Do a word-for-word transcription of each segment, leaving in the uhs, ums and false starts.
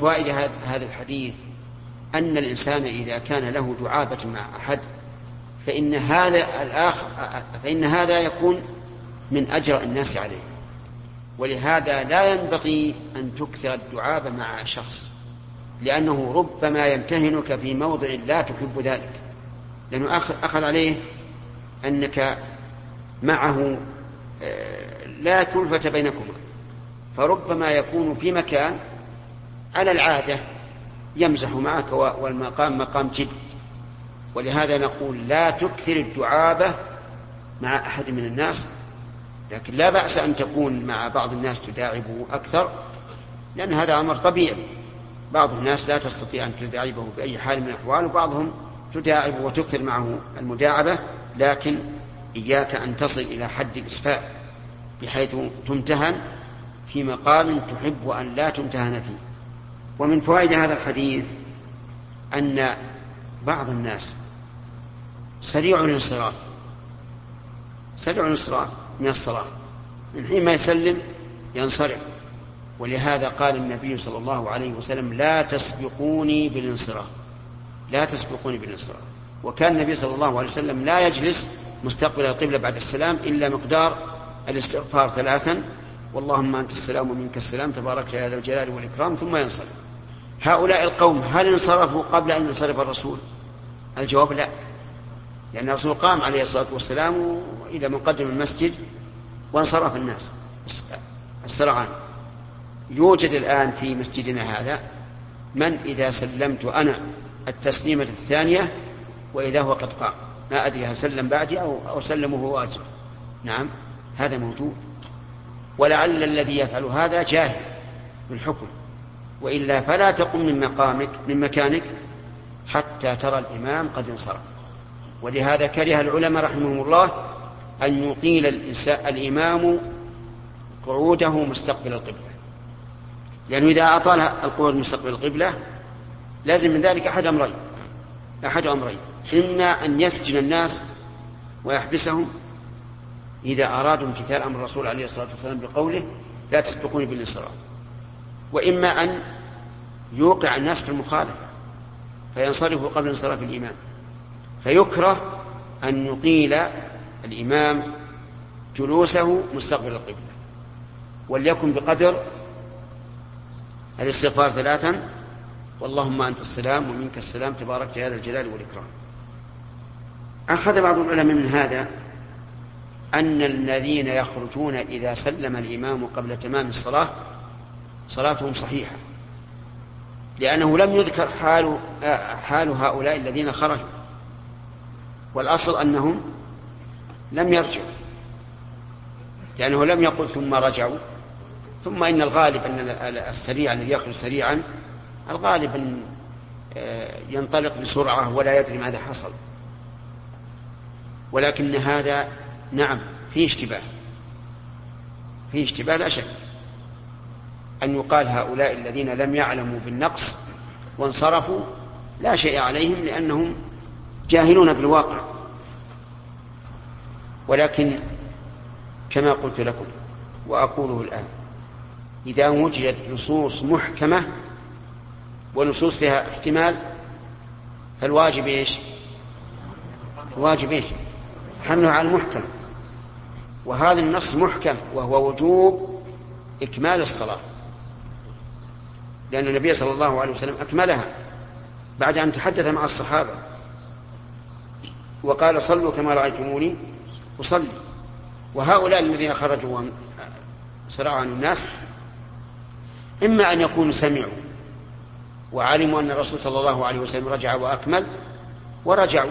فوائد هذا الحديث أن الإنسان إذا كان له دعابة مع أحد فإن هذا الآخر فإن هذا يكون من أجرأ الناس عليه، ولهذا لا ينبغي أن تكثر الدعابة مع شخص، لأنه ربما يمتهنك في موضع لا تحب ذلك، لأنه أخذ عليه أنك معه لا كلفة بينكما، فربما يكون في مكان على العادة يمزح معك والمقام مقام جد. ولهذا نقول لا تكثر الدعابة مع أحد من الناس، لكن لا بأس أن تكون مع بعض الناس تداعبه أكثر، لأن هذا أمر طبيعي. بعض الناس لا تستطيع أن تداعبه بأي حال من الأحوال، وبعضهم تداعب وتكثر معه المداعبة، لكن إياك أن تصل إلى حد الإسفاء بحيث تمتهن في مقام تحب أن لا تمتهن فيه. ومن فوائد هذا الحديث أن بعض الناس سريع الانصراف سريع الانصراف من الصلاة، من حين ما يسلم ينصرف، ولهذا قال النبي صلى الله عليه وسلم لا تسبقوني بالانصراف لا تسبقوني بالانصراف. وكان النبي صلى الله عليه وسلم لا يجلس مستقبل القبلة بعد السلام إلا مقدار الاستغفار ثلاثا، واللهم أنت السلام ومنك السلام تبارك يا ذا الجلال والإكرام، ثم ينصرف. هؤلاء القوم هل انصرفوا قبل أن ينصرف الرسول؟ الجواب لا، لأن الرسول قام عليه الصلاة والسلام إلى مقدم المسجد وانصرف الناس السرعان. يوجد الآن في مسجدنا هذا من إذا سلمت أنا التسليمة الثانية وإذا هو قد قام، ما أدري هل سلم بعدي أو, أو سلمه هو أسرع. نعم هذا موجود، ولعل الذي يفعل هذا جاهل بالحكم، وإلا فلا تقم من مقامك من مكانك حتى ترى الإمام قد انصرف. ولهذا كره العلماء رحمهم الله أن يطيل الإمام قعوده مستقبل القبلة، لأنه إذا أطال القعود مستقبل القبلة لازم من ذلك أحد أمرين أحد أمرين إما أن يسجن الناس ويحبسهم إذا أرادوا امتثال أمر الرسول عليه الصلاة والسلام بقوله لا تسبقوني بالانصراف، وإما أن يوقع الناس في المخالفة فينصرفوا قبل انصراف الإمام. فيكره أن يطيل الإمام جلوسه مستقبل القبلة، وليكن بقدر الاستغفار ثلاثا، واللهم أنت السلام ومنك السلام تبارك يا ذا الجلال والإكرام. أخذ بعض العلماء من هذا أن الذين يخرجون إذا سلم الإمام قبل تمام الصلاة صلاتهم صحيحة، لأنه لم يذكر حال, حال هؤلاء الذين خرجوا، والأصل أنهم لم يرجعوا، لأنه لم يقل ثم رجعوا. ثم إن الغالب أن السريع الذي يخرج سريعا الغالب أن ينطلق بسرعة ولا يدري ماذا حصل. ولكن هذا نعم فيه اشتباه فيه اشتباه لا شك، أن يقال هؤلاء الذين لم يعلموا بالنقص وانصرفوا لا شيء عليهم لأنهم جاهلون بالواقع. ولكن كما قلت لكم وأقوله الآن، إذا وجدت نصوص محكمة ونصوص فيها احتمال فالواجب إيش الواجب إيش حمله على المحكم. وهذا النص محكم وهو وجوب إكمال الصلاة، لأن النبي صلى الله عليه وسلم أكملها بعد أن تحدث مع الصحابة وقال صلوا كما رأيتموني أصلي. وهؤلاء الذين خرجوا سرعا الناس إما أن يكونوا سمعوا وعلموا أن الرسول صلى الله عليه وسلم رجع وأكمل ورجعوا،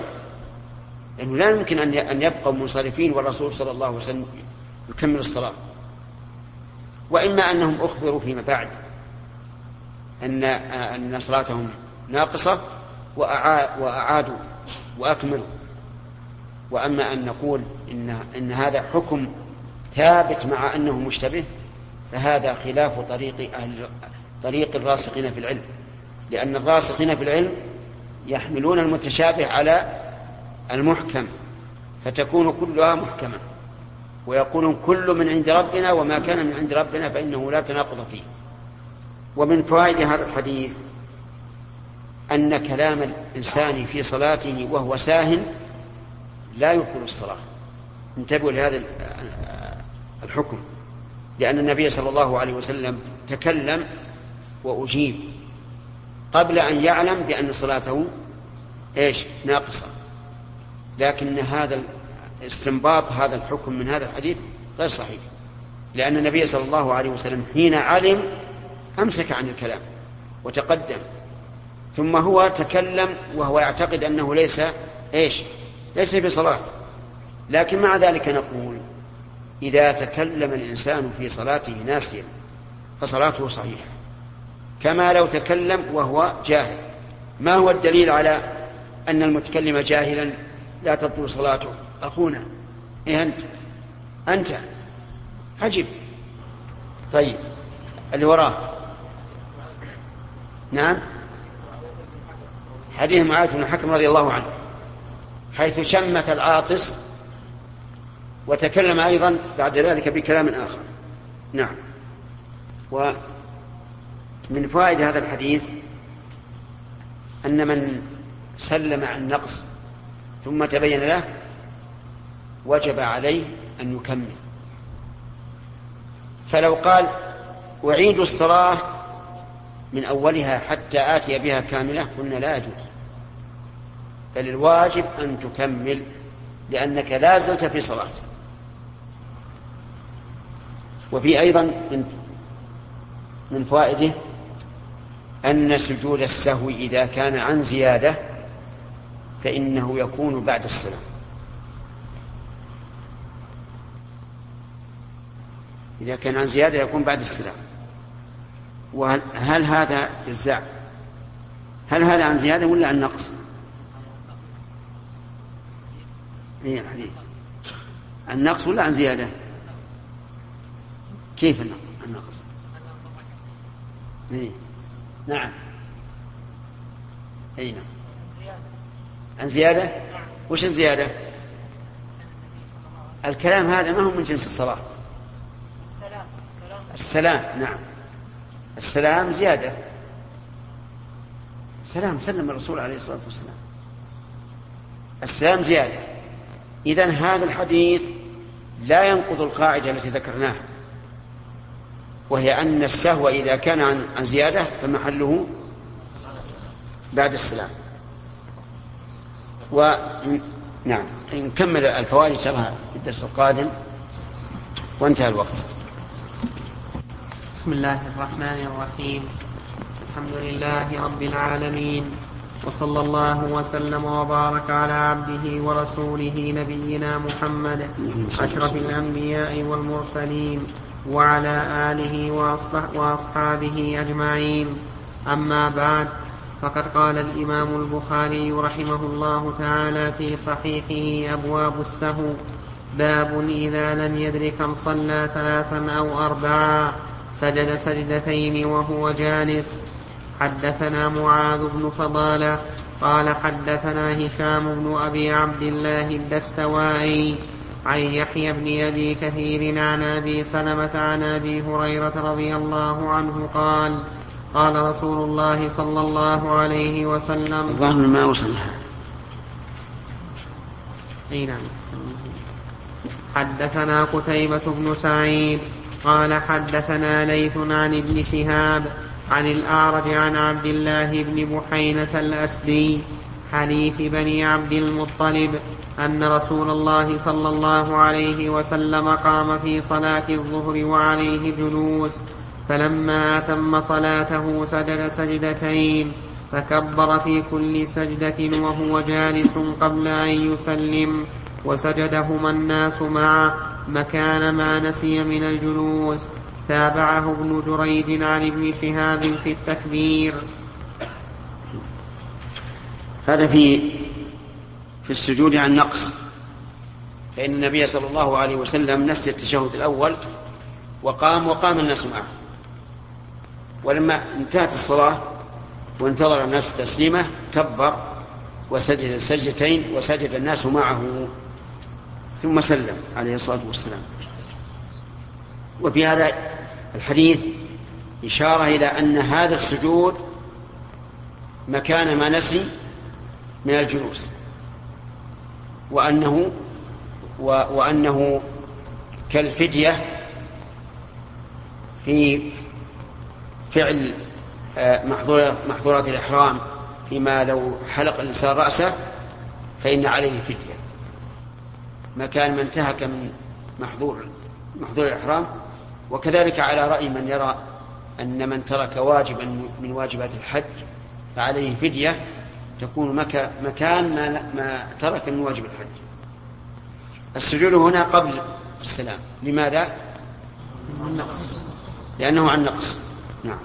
لأنه لا يمكن أن يبقوا منصرفين والرسول صلى الله عليه وسلم يكمل الصلاة. وإما أنهم أخبروا فيما بعد أن أن صلاتهم ناقصة وأعادوا وأكملوا. وأما أن نقول إن, إن هذا حكم ثابت مع أنه مشتبه فهذا خلاف طريق, أهل طريق الراسخين في العلم، لأن الراسخين في العلم يحملون المتشابه على المحكم فتكون كلها محكمة، ويقولون كل من عند ربنا وما كان من عند ربنا فإنه لا تناقض فيه. ومن فوائد هذا الحديث أن كلام الإنسان في صلاته وهو ساهٍ لا يبطل الصلاة. انتبهوا لهذا الحكم، لأن النبي صلى الله عليه وسلم تكلم وأجيب قبل أن يعلم بأن صلاته إيش ناقصة، لكن هذا استنباط هذا الحكم من هذا الحديث غير صحيح، لأن النبي صلى الله عليه وسلم حين علم أمسك عن الكلام وتقدم، ثم هو تكلم وهو يعتقد أنه ليس إيش ليس بصلاة. لكن مع ذلك نقول إذا تكلم الإنسان في صلاته ناسيا فصلاته صحيحة كما لو تكلم وهو جاهل. ما هو الدليل على أن المتكلم جاهلا لا تبطل صلاته؟ أخونا إيه أنت أنت أجب. طيب اللي وراه. نعم، حديث معاذ بن حكم رضي الله عنه حيث شمت العاطس وتكلم أيضا بعد ذلك بكلام آخر. نعم، ومن فوائد هذا الحديث أن من سلم عن نقص ثم تبين له وجب عليه أن يكمل، فلو قال أعيد الصلاة من أولها حتى آتي بها كاملة قلنا لا يجوز، بل الواجب أن تكمل لأنك لا زلت في صلاة. وفي أيضا من, من فوائده أن سجود السهو إذا كان عن زيادة فإنه يكون بعد السلام. إذا كان عن زيادة يكون بعد السلام. وهل هذا جزاء؟ هل هذا عن زيادة ولا عن نقص؟ إيه الحديث عن نقص ولا عن زيادة؟ كيف النقص؟ إيه نعم أي نعم عن زيادة. وش الزيادة؟ الكلام هذا ما هو من جنس الصلاة. السلام نعم، السلام زيادة. سلام سلم الرسول عليه الصلاة والسلام، السلام زيادة. إذن هذا الحديث لا ينقض القاعدة التي ذكرناها، وهي أن السهو إذا كان عن زيادة فمحله بعد السلام. ونعم نكمل الفوائد شرها في الدرس القادم وانتهى الوقت. بسم الله الرحمن الرحيم، الحمد لله رب العالمين، وصلى الله وسلم وبارك على عبده ورسوله نبينا محمد أشرف الأنبياء والمرسلين وعلى آله وأصحابه أجمعين. أما بعد، فقد قال الإمام البخاري رحمه الله تعالى في صحيحه أبواب السهو: باب إذا لم يدر كم صلى ثلاثا أو أربعا سجد سجدتين وهو جالس. حدثنا معاذ بن فضالة قال حدثنا هشام بن أبي عبد الله الدستوائي عن يحيى بن أبي كثير عن أبي سلمة عن أبي هريرة رضي الله عنه قال: قال رسول الله صلى الله عليه وسلم. الظاهر ما وصلها. أي نعم. حدثنا قتيبة بن سعيد قال حدثنا ليث عن ابن شهاب عن الأعرج عن عبد الله بن بحينة الأسدي حليف بني عبد المطلب أن رسول الله صلى الله عليه وسلم قام في صلاة الظهر وعليه جلوس، فلما أتم صلاته سجد سجدتين فكبر في كل سجدة وهو جالس قبل أن يسلم، وسجدهما الناس معه مكان ما نسي من الجلوس. تابعه ابن جريج عن ابن شهاب في التكبير. هذا في في السجود عن نقص، فإن النبي صلى الله عليه وسلم نسي التشهد الأول وقام وقام الناس معه، ولما انتهت الصلاة وانتظر الناس التسليمة كبر وسجد السجدتين وسجد الناس معه ثم سلم عليه الصلاة والسلام. وفي هذا الحديث إشارة إلى أن هذا السجود مكان ما نسي من الجلوس، وأنه وأنه كالفدية في فعل محظورات الإحرام، فيما لو حلق الإنسان رأسه فإن عليه فدية مكان من انتهك من محظور محظور الإحرام. وكذلك على رأي من يرى أن من ترك واجبا من واجبات الحج فعليه فدية تكون مكا مكان ما, ما ترك من واجب الحج. السجود هنا قبل السلام، لماذا؟ عن نقص، لأنه عن نقص. نعم.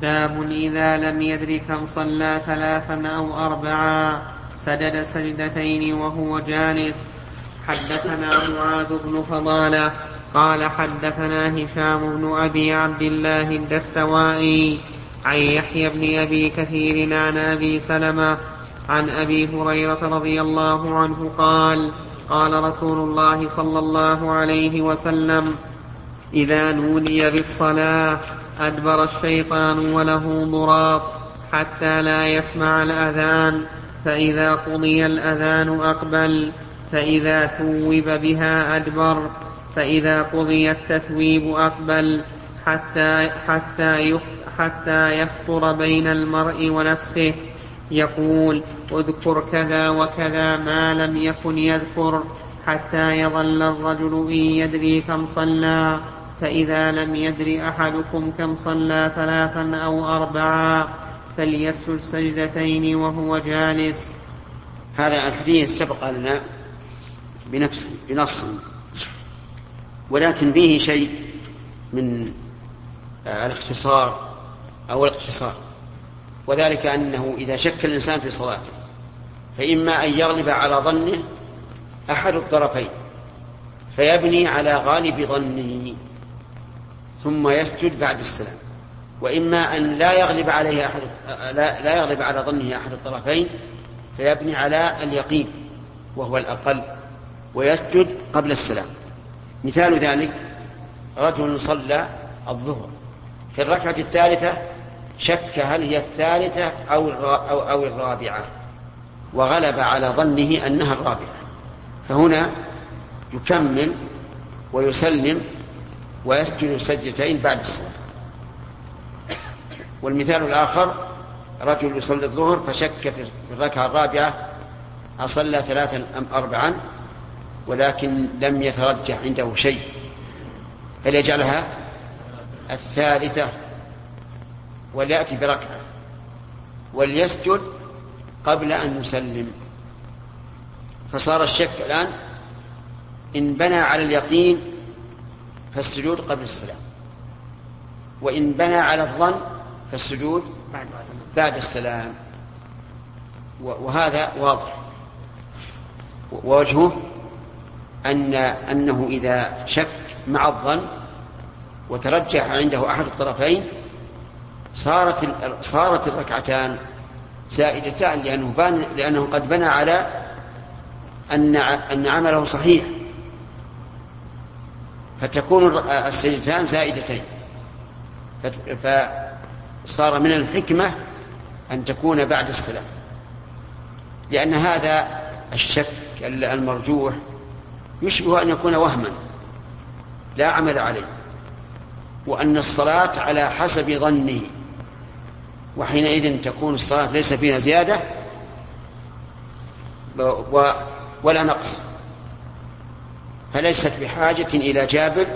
باب إذا لم يدر كم صلى ثلاثا أو أربعا سجد سجدتين وهو جالس. حدثنا معاذ بن فضالة قال حدثنا هشام بن أبي عبد الله الدستوائي عن يحيى بن أبي كثير عن أبي سلمة عن أبي هريرة رضي الله عنه قال قال رسول الله صلى الله عليه وسلم: إذا نودي بالصلاة أدبر الشيطان وله ضراط حتى لا يسمع الأذان، فإذا قضي الأذان أقبل، فإذا ثوب بها أدبر، فإذا قضي التثويب أقبل، حتى, حتى, حتى يخطر بين المرء ونفسه يقول: اذكر كذا وكذا ما لم يكن يذكر، حتى يظل الرجل إن يدري كم صلى. فإذا لم يدر أحدكم كم صلى ثلاثا أو أربعا فليسجد سجدتين وهو جالس. هذا الحديث سبق لنا بنفس بنص، ولكن به شيء من الاختصار أو الاقتصار، وذلك أنه إذا شك الإنسان في صلاته فإما أن يغلب على ظنه أحد الطرفين فيبني على غالب ظنه ثم يسجد بعد السلام، وإما أن لا يغلب عليه أحد لا, لا يغلب على ظنه أحد الطرفين فيبني على اليقين وهو الأقل ويسجد قبل السلام. مثال ذلك: رجل صلى الظهر في الركعة الثالثة شك هل هي الثالثة أو, أو, أو الرابعة، وغلب على ظنه أنها الرابعة، فهنا يكمل ويسلم ويسجد سجدتين بعد السلام. والمثال الآخر: رجل يصلي الظهر فشك في الركعة الرابعة أصلى ثلاثا أم أربعا، ولكن لم يترجح عنده شيء فليجعلها الثالثة وليأتي بركعة وليسجد قبل أن يسلم. فصار الشك الآن إن بنى على اليقين فالسجود قبل السلام، وإن بنى على الظن فالسجود بعد السلام، وهذا واضح. ووجهه أن أنه إذا شك مع الظن وترجح عنده أحد الطرفين صارت صارت الركعتان زائدتان، لأنه بان لأنه قد بنى على أن أن عمله صحيح، فتكون السجدتان زائدتين. فصار من الحكمة أن تكون بعد السلام، لأن هذا الشك المرجوح يشبه أن يكون وهما لا عمل عليه، وأن الصلاة على حسب ظنه، وحينئذ تكون الصلاة ليس فيها زيادة ولا نقص، فليست بحاجة إلى جابر،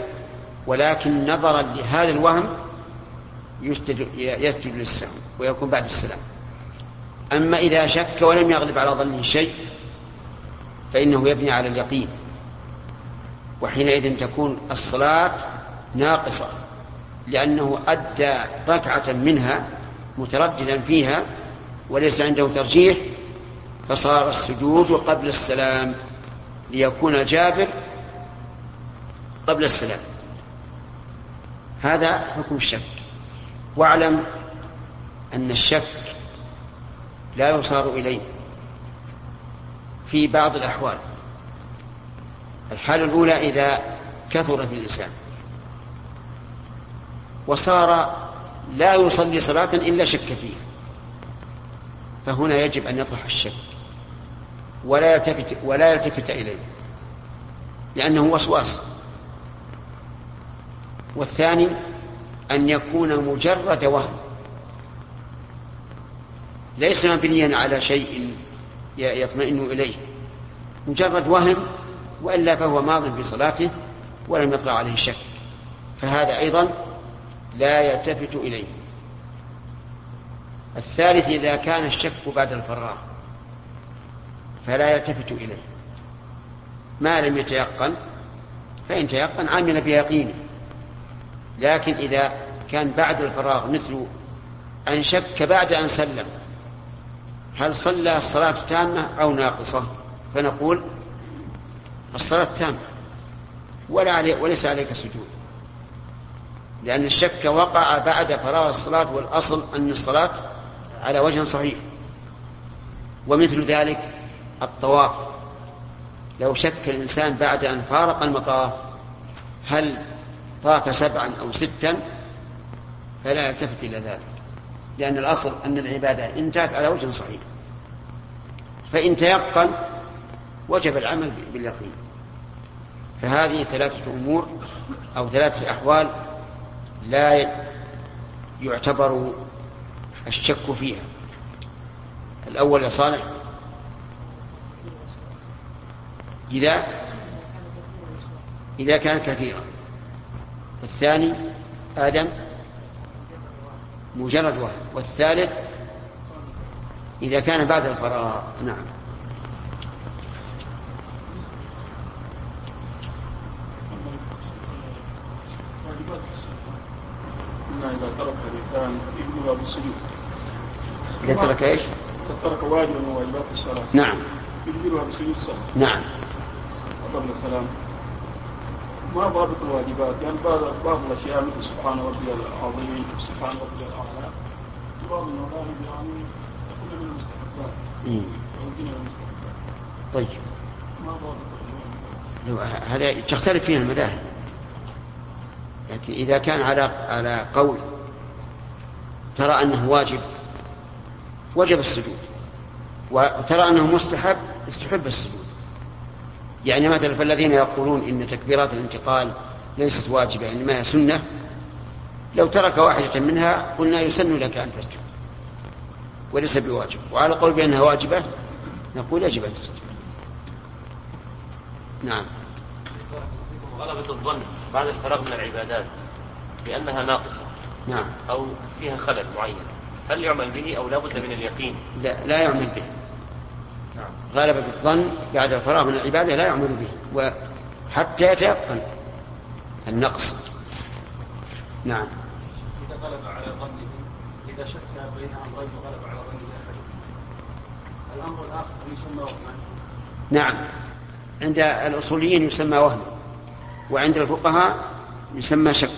ولكن نظرا لهذا الوهم يسجد للسهو ويكون بعد السلام. أما إذا شك ولم يغلب على ظنه شيء فإنه يبني على اليقين، وحينئذ تكون الصلاة ناقصة، لأنه أدى ركعة منها مترددا فيها وليس عنده ترجيح، فصار السجود قبل السلام ليكون جابر قبل السلام. هذا حكم الشك. واعلم أن الشك لا يصار إليه في بعض الأحوال. الحالة الأولى: إذا كثر في الإنسان وصار لا يصلي صلاة إلا شك فيه، فهنا يجب أن يطرح الشك ولا يلتفت, ولا يلتفت إليه لأنه وسواس. والثاني أن يكون مجرد وهم، ليس مبنيا على شيء يطمئن إليه، مجرد وهم، وإلا فهو ماض في صلاته ولم يطلع عليه شك، فهذا أيضا لا يلتفت إليه. الثالث إذا كان الشك بعد الفراغ فلا يلتفت إليه ما لم يتيقن، فإن تيقن عمل بيقينه، لكن إذا كان بعد الفراغ مثل أن شك بعد أن سلم هل صلى الصلاة تامة أو ناقصة، فنقول الصلاة تامة ولا علي وليس عليك سجود، لأن الشك وقع بعد فراغ الصلاة، والأصل أن الصلاة على وجه صحيح. ومثل ذلك الطواف، لو شك الإنسان بعد أن فارق المطاف هل طاف سبعا أو ستا فلا يلتفت إلى ذلك، لأن الأصل أن العبادة انتهت على وجه صحيح، فإن تيقن وجب العمل باليقين. فهذه ثلاثة أمور أو ثلاثة أحوال لا يعتبر الشك فيها. الأول يا صالح، إذا إذا كان كثيرا. الثاني آدم مجرد واحد. والثالث إذا كان بعد الفراغ. نعم. إذا ترك الإنسان يجب بالسجود. إذا ترك إيش؟ إذا ترك واجبا من واجبات الصلاة. نعم. يجبها بالسجود صح. نعم. أطلنا السلام. ما ضابط الواجبات؟ يعني بعض بعض الأشياء مثل سبحان ربي العظيم، سبحان ربي الأعلى. بعض المواهب يعني تكون من المستحبات. إيه. من المستحبات. طيب. ما ضابط؟ هذا تختلف فيها المذاهب. لكن إذا كان على على قول ترى أنه واجب وجب السجود، وترى أنه مستحب استحب السجود. يعني مثلا فالذين يقولون إن تكبيرات الانتقال ليست واجبة إنما هي سنة، لو ترك واحدة منها قلنا يسن لك أن تسجد وليس بواجب، وعلى قول بأنها واجبة نقول يجب أن تسجد. نعم. غلبة الظن بعد الفراغ من العبادات بأنها ناقصة. نعم. أو فيها خلل معين، هل يعمل به أو لا بد من اليقين؟ لا لا يعمل به. نعم. غلبة الظن بعد الفراغ من العبادة لا يعمل به وحتى يتيقن النقص. نعم. إذا غلب على ظنه، إذا شك بين أمرين غلب على ظنه الأمر الآخر يسمى وهما. نعم. عند الأصوليين يسمى وهما، وعند الفقهاء يسمى شكا.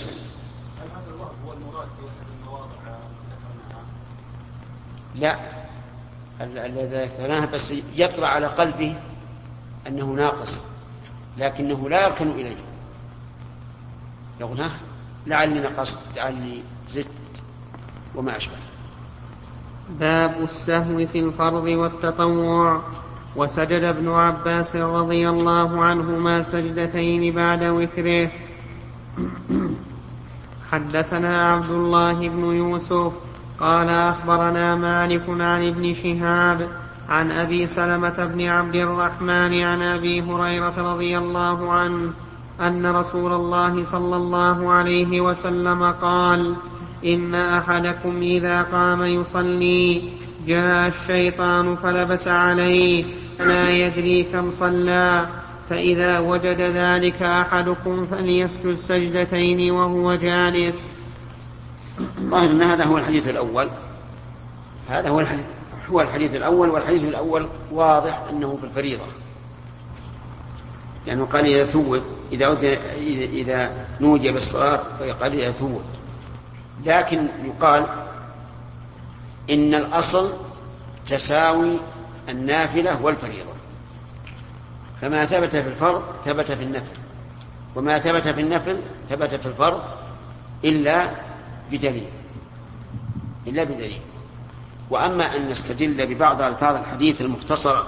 لا، الذي ذكرناها بس يطلع على قلبه أنه ناقص لكنه لا يركن إليه، يقول ها لعلي نقصت لعلي زدت وما أشبه. باب السهو في الفرض والتطوع. وسجد ابن عباس رضي الله عنهما سجدتين بعد وتره. حدثنا عبد الله بن يوسف قال أخبرنا مالك عن ابن شهاب عن أبي سلمة بن عبد الرحمن عن أبي هريرة رضي الله عنه أن رسول الله صلى الله عليه وسلم قال إن أحدكم إذا قام يصلي جاء الشيطان فلبس عليه لا يدري كم صلى، فإذا وجد ذلك أحدكم فليسجد سجدتين وهو جالس. ظاهر أن هذا هو الحديث الأول، هذا هو الحديث, هو الحديث الأول والحديث الأول واضح أنه في الفريضة، لأنه يعني قال إذا ثوب إذا, إذا نودي بالصلاة فقال إذا ثوب، لكن يقال إن الأصل تساوي النافلة والفريضة، فما ثبت في الفرض ثبت في النفل، وما ثبت في النفل ثبت في الفرض إلا بدليل. إلا بدليل. وأما أن نستدل ببعض ألفاظ الحديث المختصرة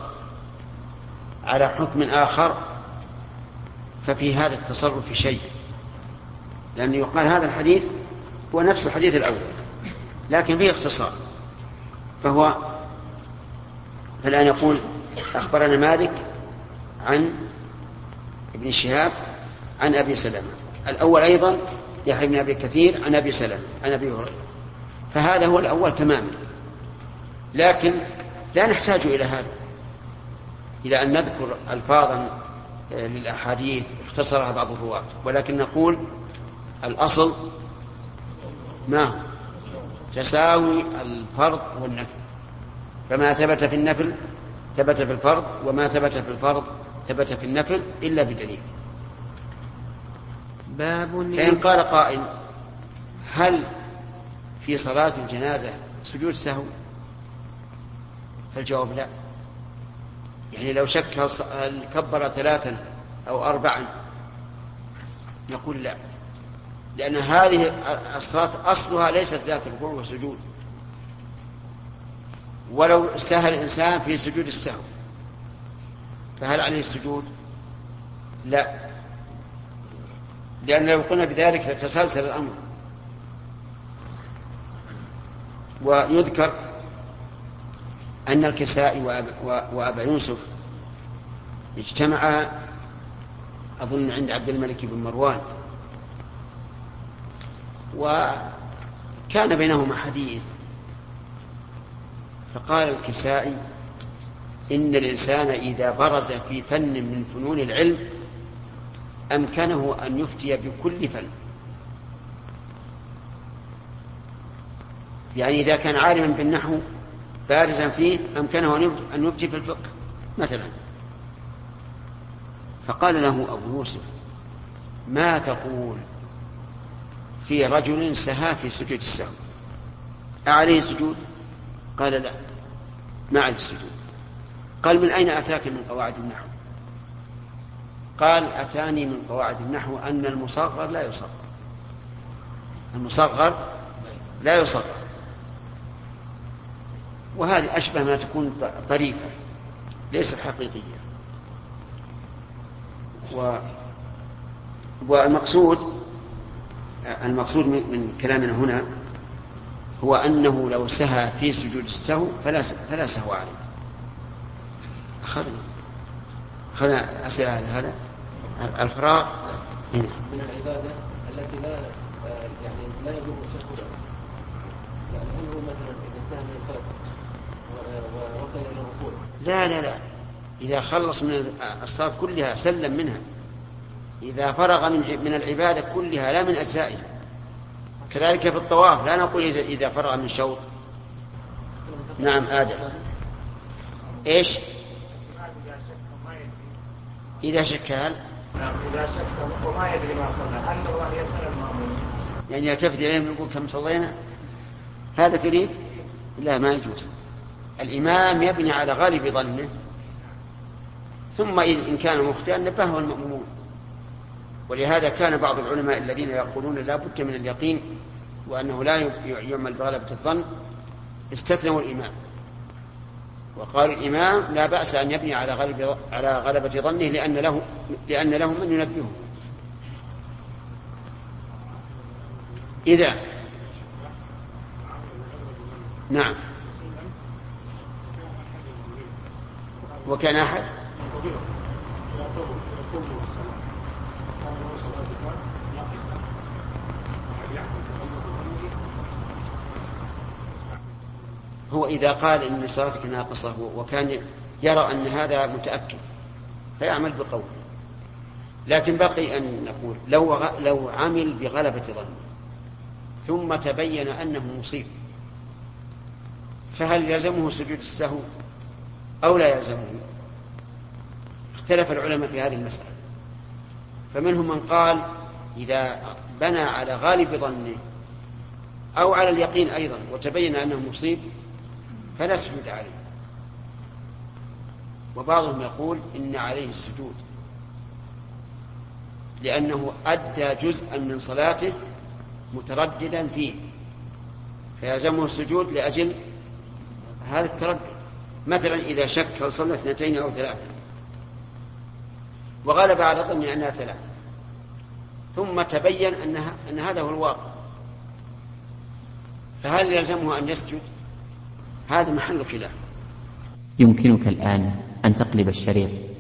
على حكم آخر ففي هذا التصرف شيء، لأن يقال هذا الحديث هو نفس الحديث الأول لكن فيه اختصار، فهو فالآن يقول أخبرنا مالك عن ابن شهاب عن أبي سلمة، الأول أيضا يحيى بن أبي كثير عن أبي سلمة عن أبي هريرة، فهذا هو الأول تماما. لكن لا نحتاج إلى هذا، إلى أن نذكر ألفاظا للأحاديث اختصرها بعض الرواة، ولكن نقول الأصل ما تساوي الفرض والنفل، فما ثبت في النفل ثبت في الفرض، وما ثبت في الفرض ثبت في النفل إلا بدليل. باب فإن قال قائل هل في صلاة الجنازة سجود سهو؟ فالجواب لا، يعني لو شك هل كبر ثلاثا أو أربعا نقول لا، لأن هذه الصلاة أصلها ليست ذات ركوع وسجود، ولو سهل الإنسان في سجود السهو فهل عليه السجود؟ لا، لأن لو قلنا بذلك لتسلسل الأمر. ويذكر أن الكسائي وأبا يوسف اجتمعا أظن عند عبد الملك بن مروان، وكان بينهما حديث، فقال الكسائي إن الإنسان إذا برز في فن من فنون العلم أمكنه أن يفتي بكل فن، يعني إذا كان عالما بالنحو بارزا فيه أمكنه أن يفتي في الفقه مثلا. فقال له أبو يوسف ما تقول في رجل سهى في سجود السهو، أعليه سجود؟ قال لا، ما عليه السجود. قال من أين أتاك من قواعد النحو؟ قال أتاني من قواعد النحو أن المصغر لا يصغر، المصغر لا يصغر، وهذه أشبه ما تكون طريفة ليست حقيقية. و... والمقصود المقصود من كلامنا هنا هو أنه لو سهى في سجود السهو فلا فلا سهو عليه. أخذنا أخذنا أسئلة على هذا الفراغ هنا من العبادة التي لا يعني لا يجوز شركها، لأنه مثلا إذا انتهى من الخلق ووصل إلى الركوع لا لا لا إذا خلص من الصلاة كلها سلم منها، إذا فرغ من العبادة كلها لا من أجزائها. كذلك في الطواف لا نقول إذا فرغ من شوط. نعم آدم إيش إذا شكال نعم إذا شكال وما يدري ما صلى أن الله يسأل المأمون، يعني يلتفت إليهم يقول كم صلينا، هذا تريد؟ لا، ما يجوز. الإمام يبني على غالب ظنه، ثم إن كان مخطئا نبهه المأمون. ولهذا كان بعض العلماء الذين يقولون لا بد من اليقين وأنه لا يعمل بغلبة الظن استثنوا الإمام، وقالوا الإمام لا بأس أن يبني على غلبة على غلبة ظنه لأن له لأن له من ينبهه. إذا نعم وكان أحد هو إذا قال إن صلاتك ناقصة وكان يرى أن هذا متأكد فيعمل بقوله، لكن بقي أن نقول لو لو عمل بغلبة ظنه ثم تبين أنه مصيب فهل يلزمه سجود السهو أو لا يلزمه؟ اختلف العلماء في هذه المسألة، فمنهم من قال إذا بنى على غالب ظنه أو على اليقين أيضا وتبين أنه مصيب فلا سجود عليه، وبعضهم يقول إن عليه السجود لأنه أدى جزءا من صلاته مترددا فيه فيلزمه السجود لأجل هذا التردد. مثلا إذا شك هل صلى اثنتين أو ثلاثة وغلب على ظني أنها ثلاثة، ثم تبين أنها أن هذا هو الواقع، فهل يلزمه أن يسجد؟ هذا محل خلاف. يمكنك الآن أن تقلب الشريط.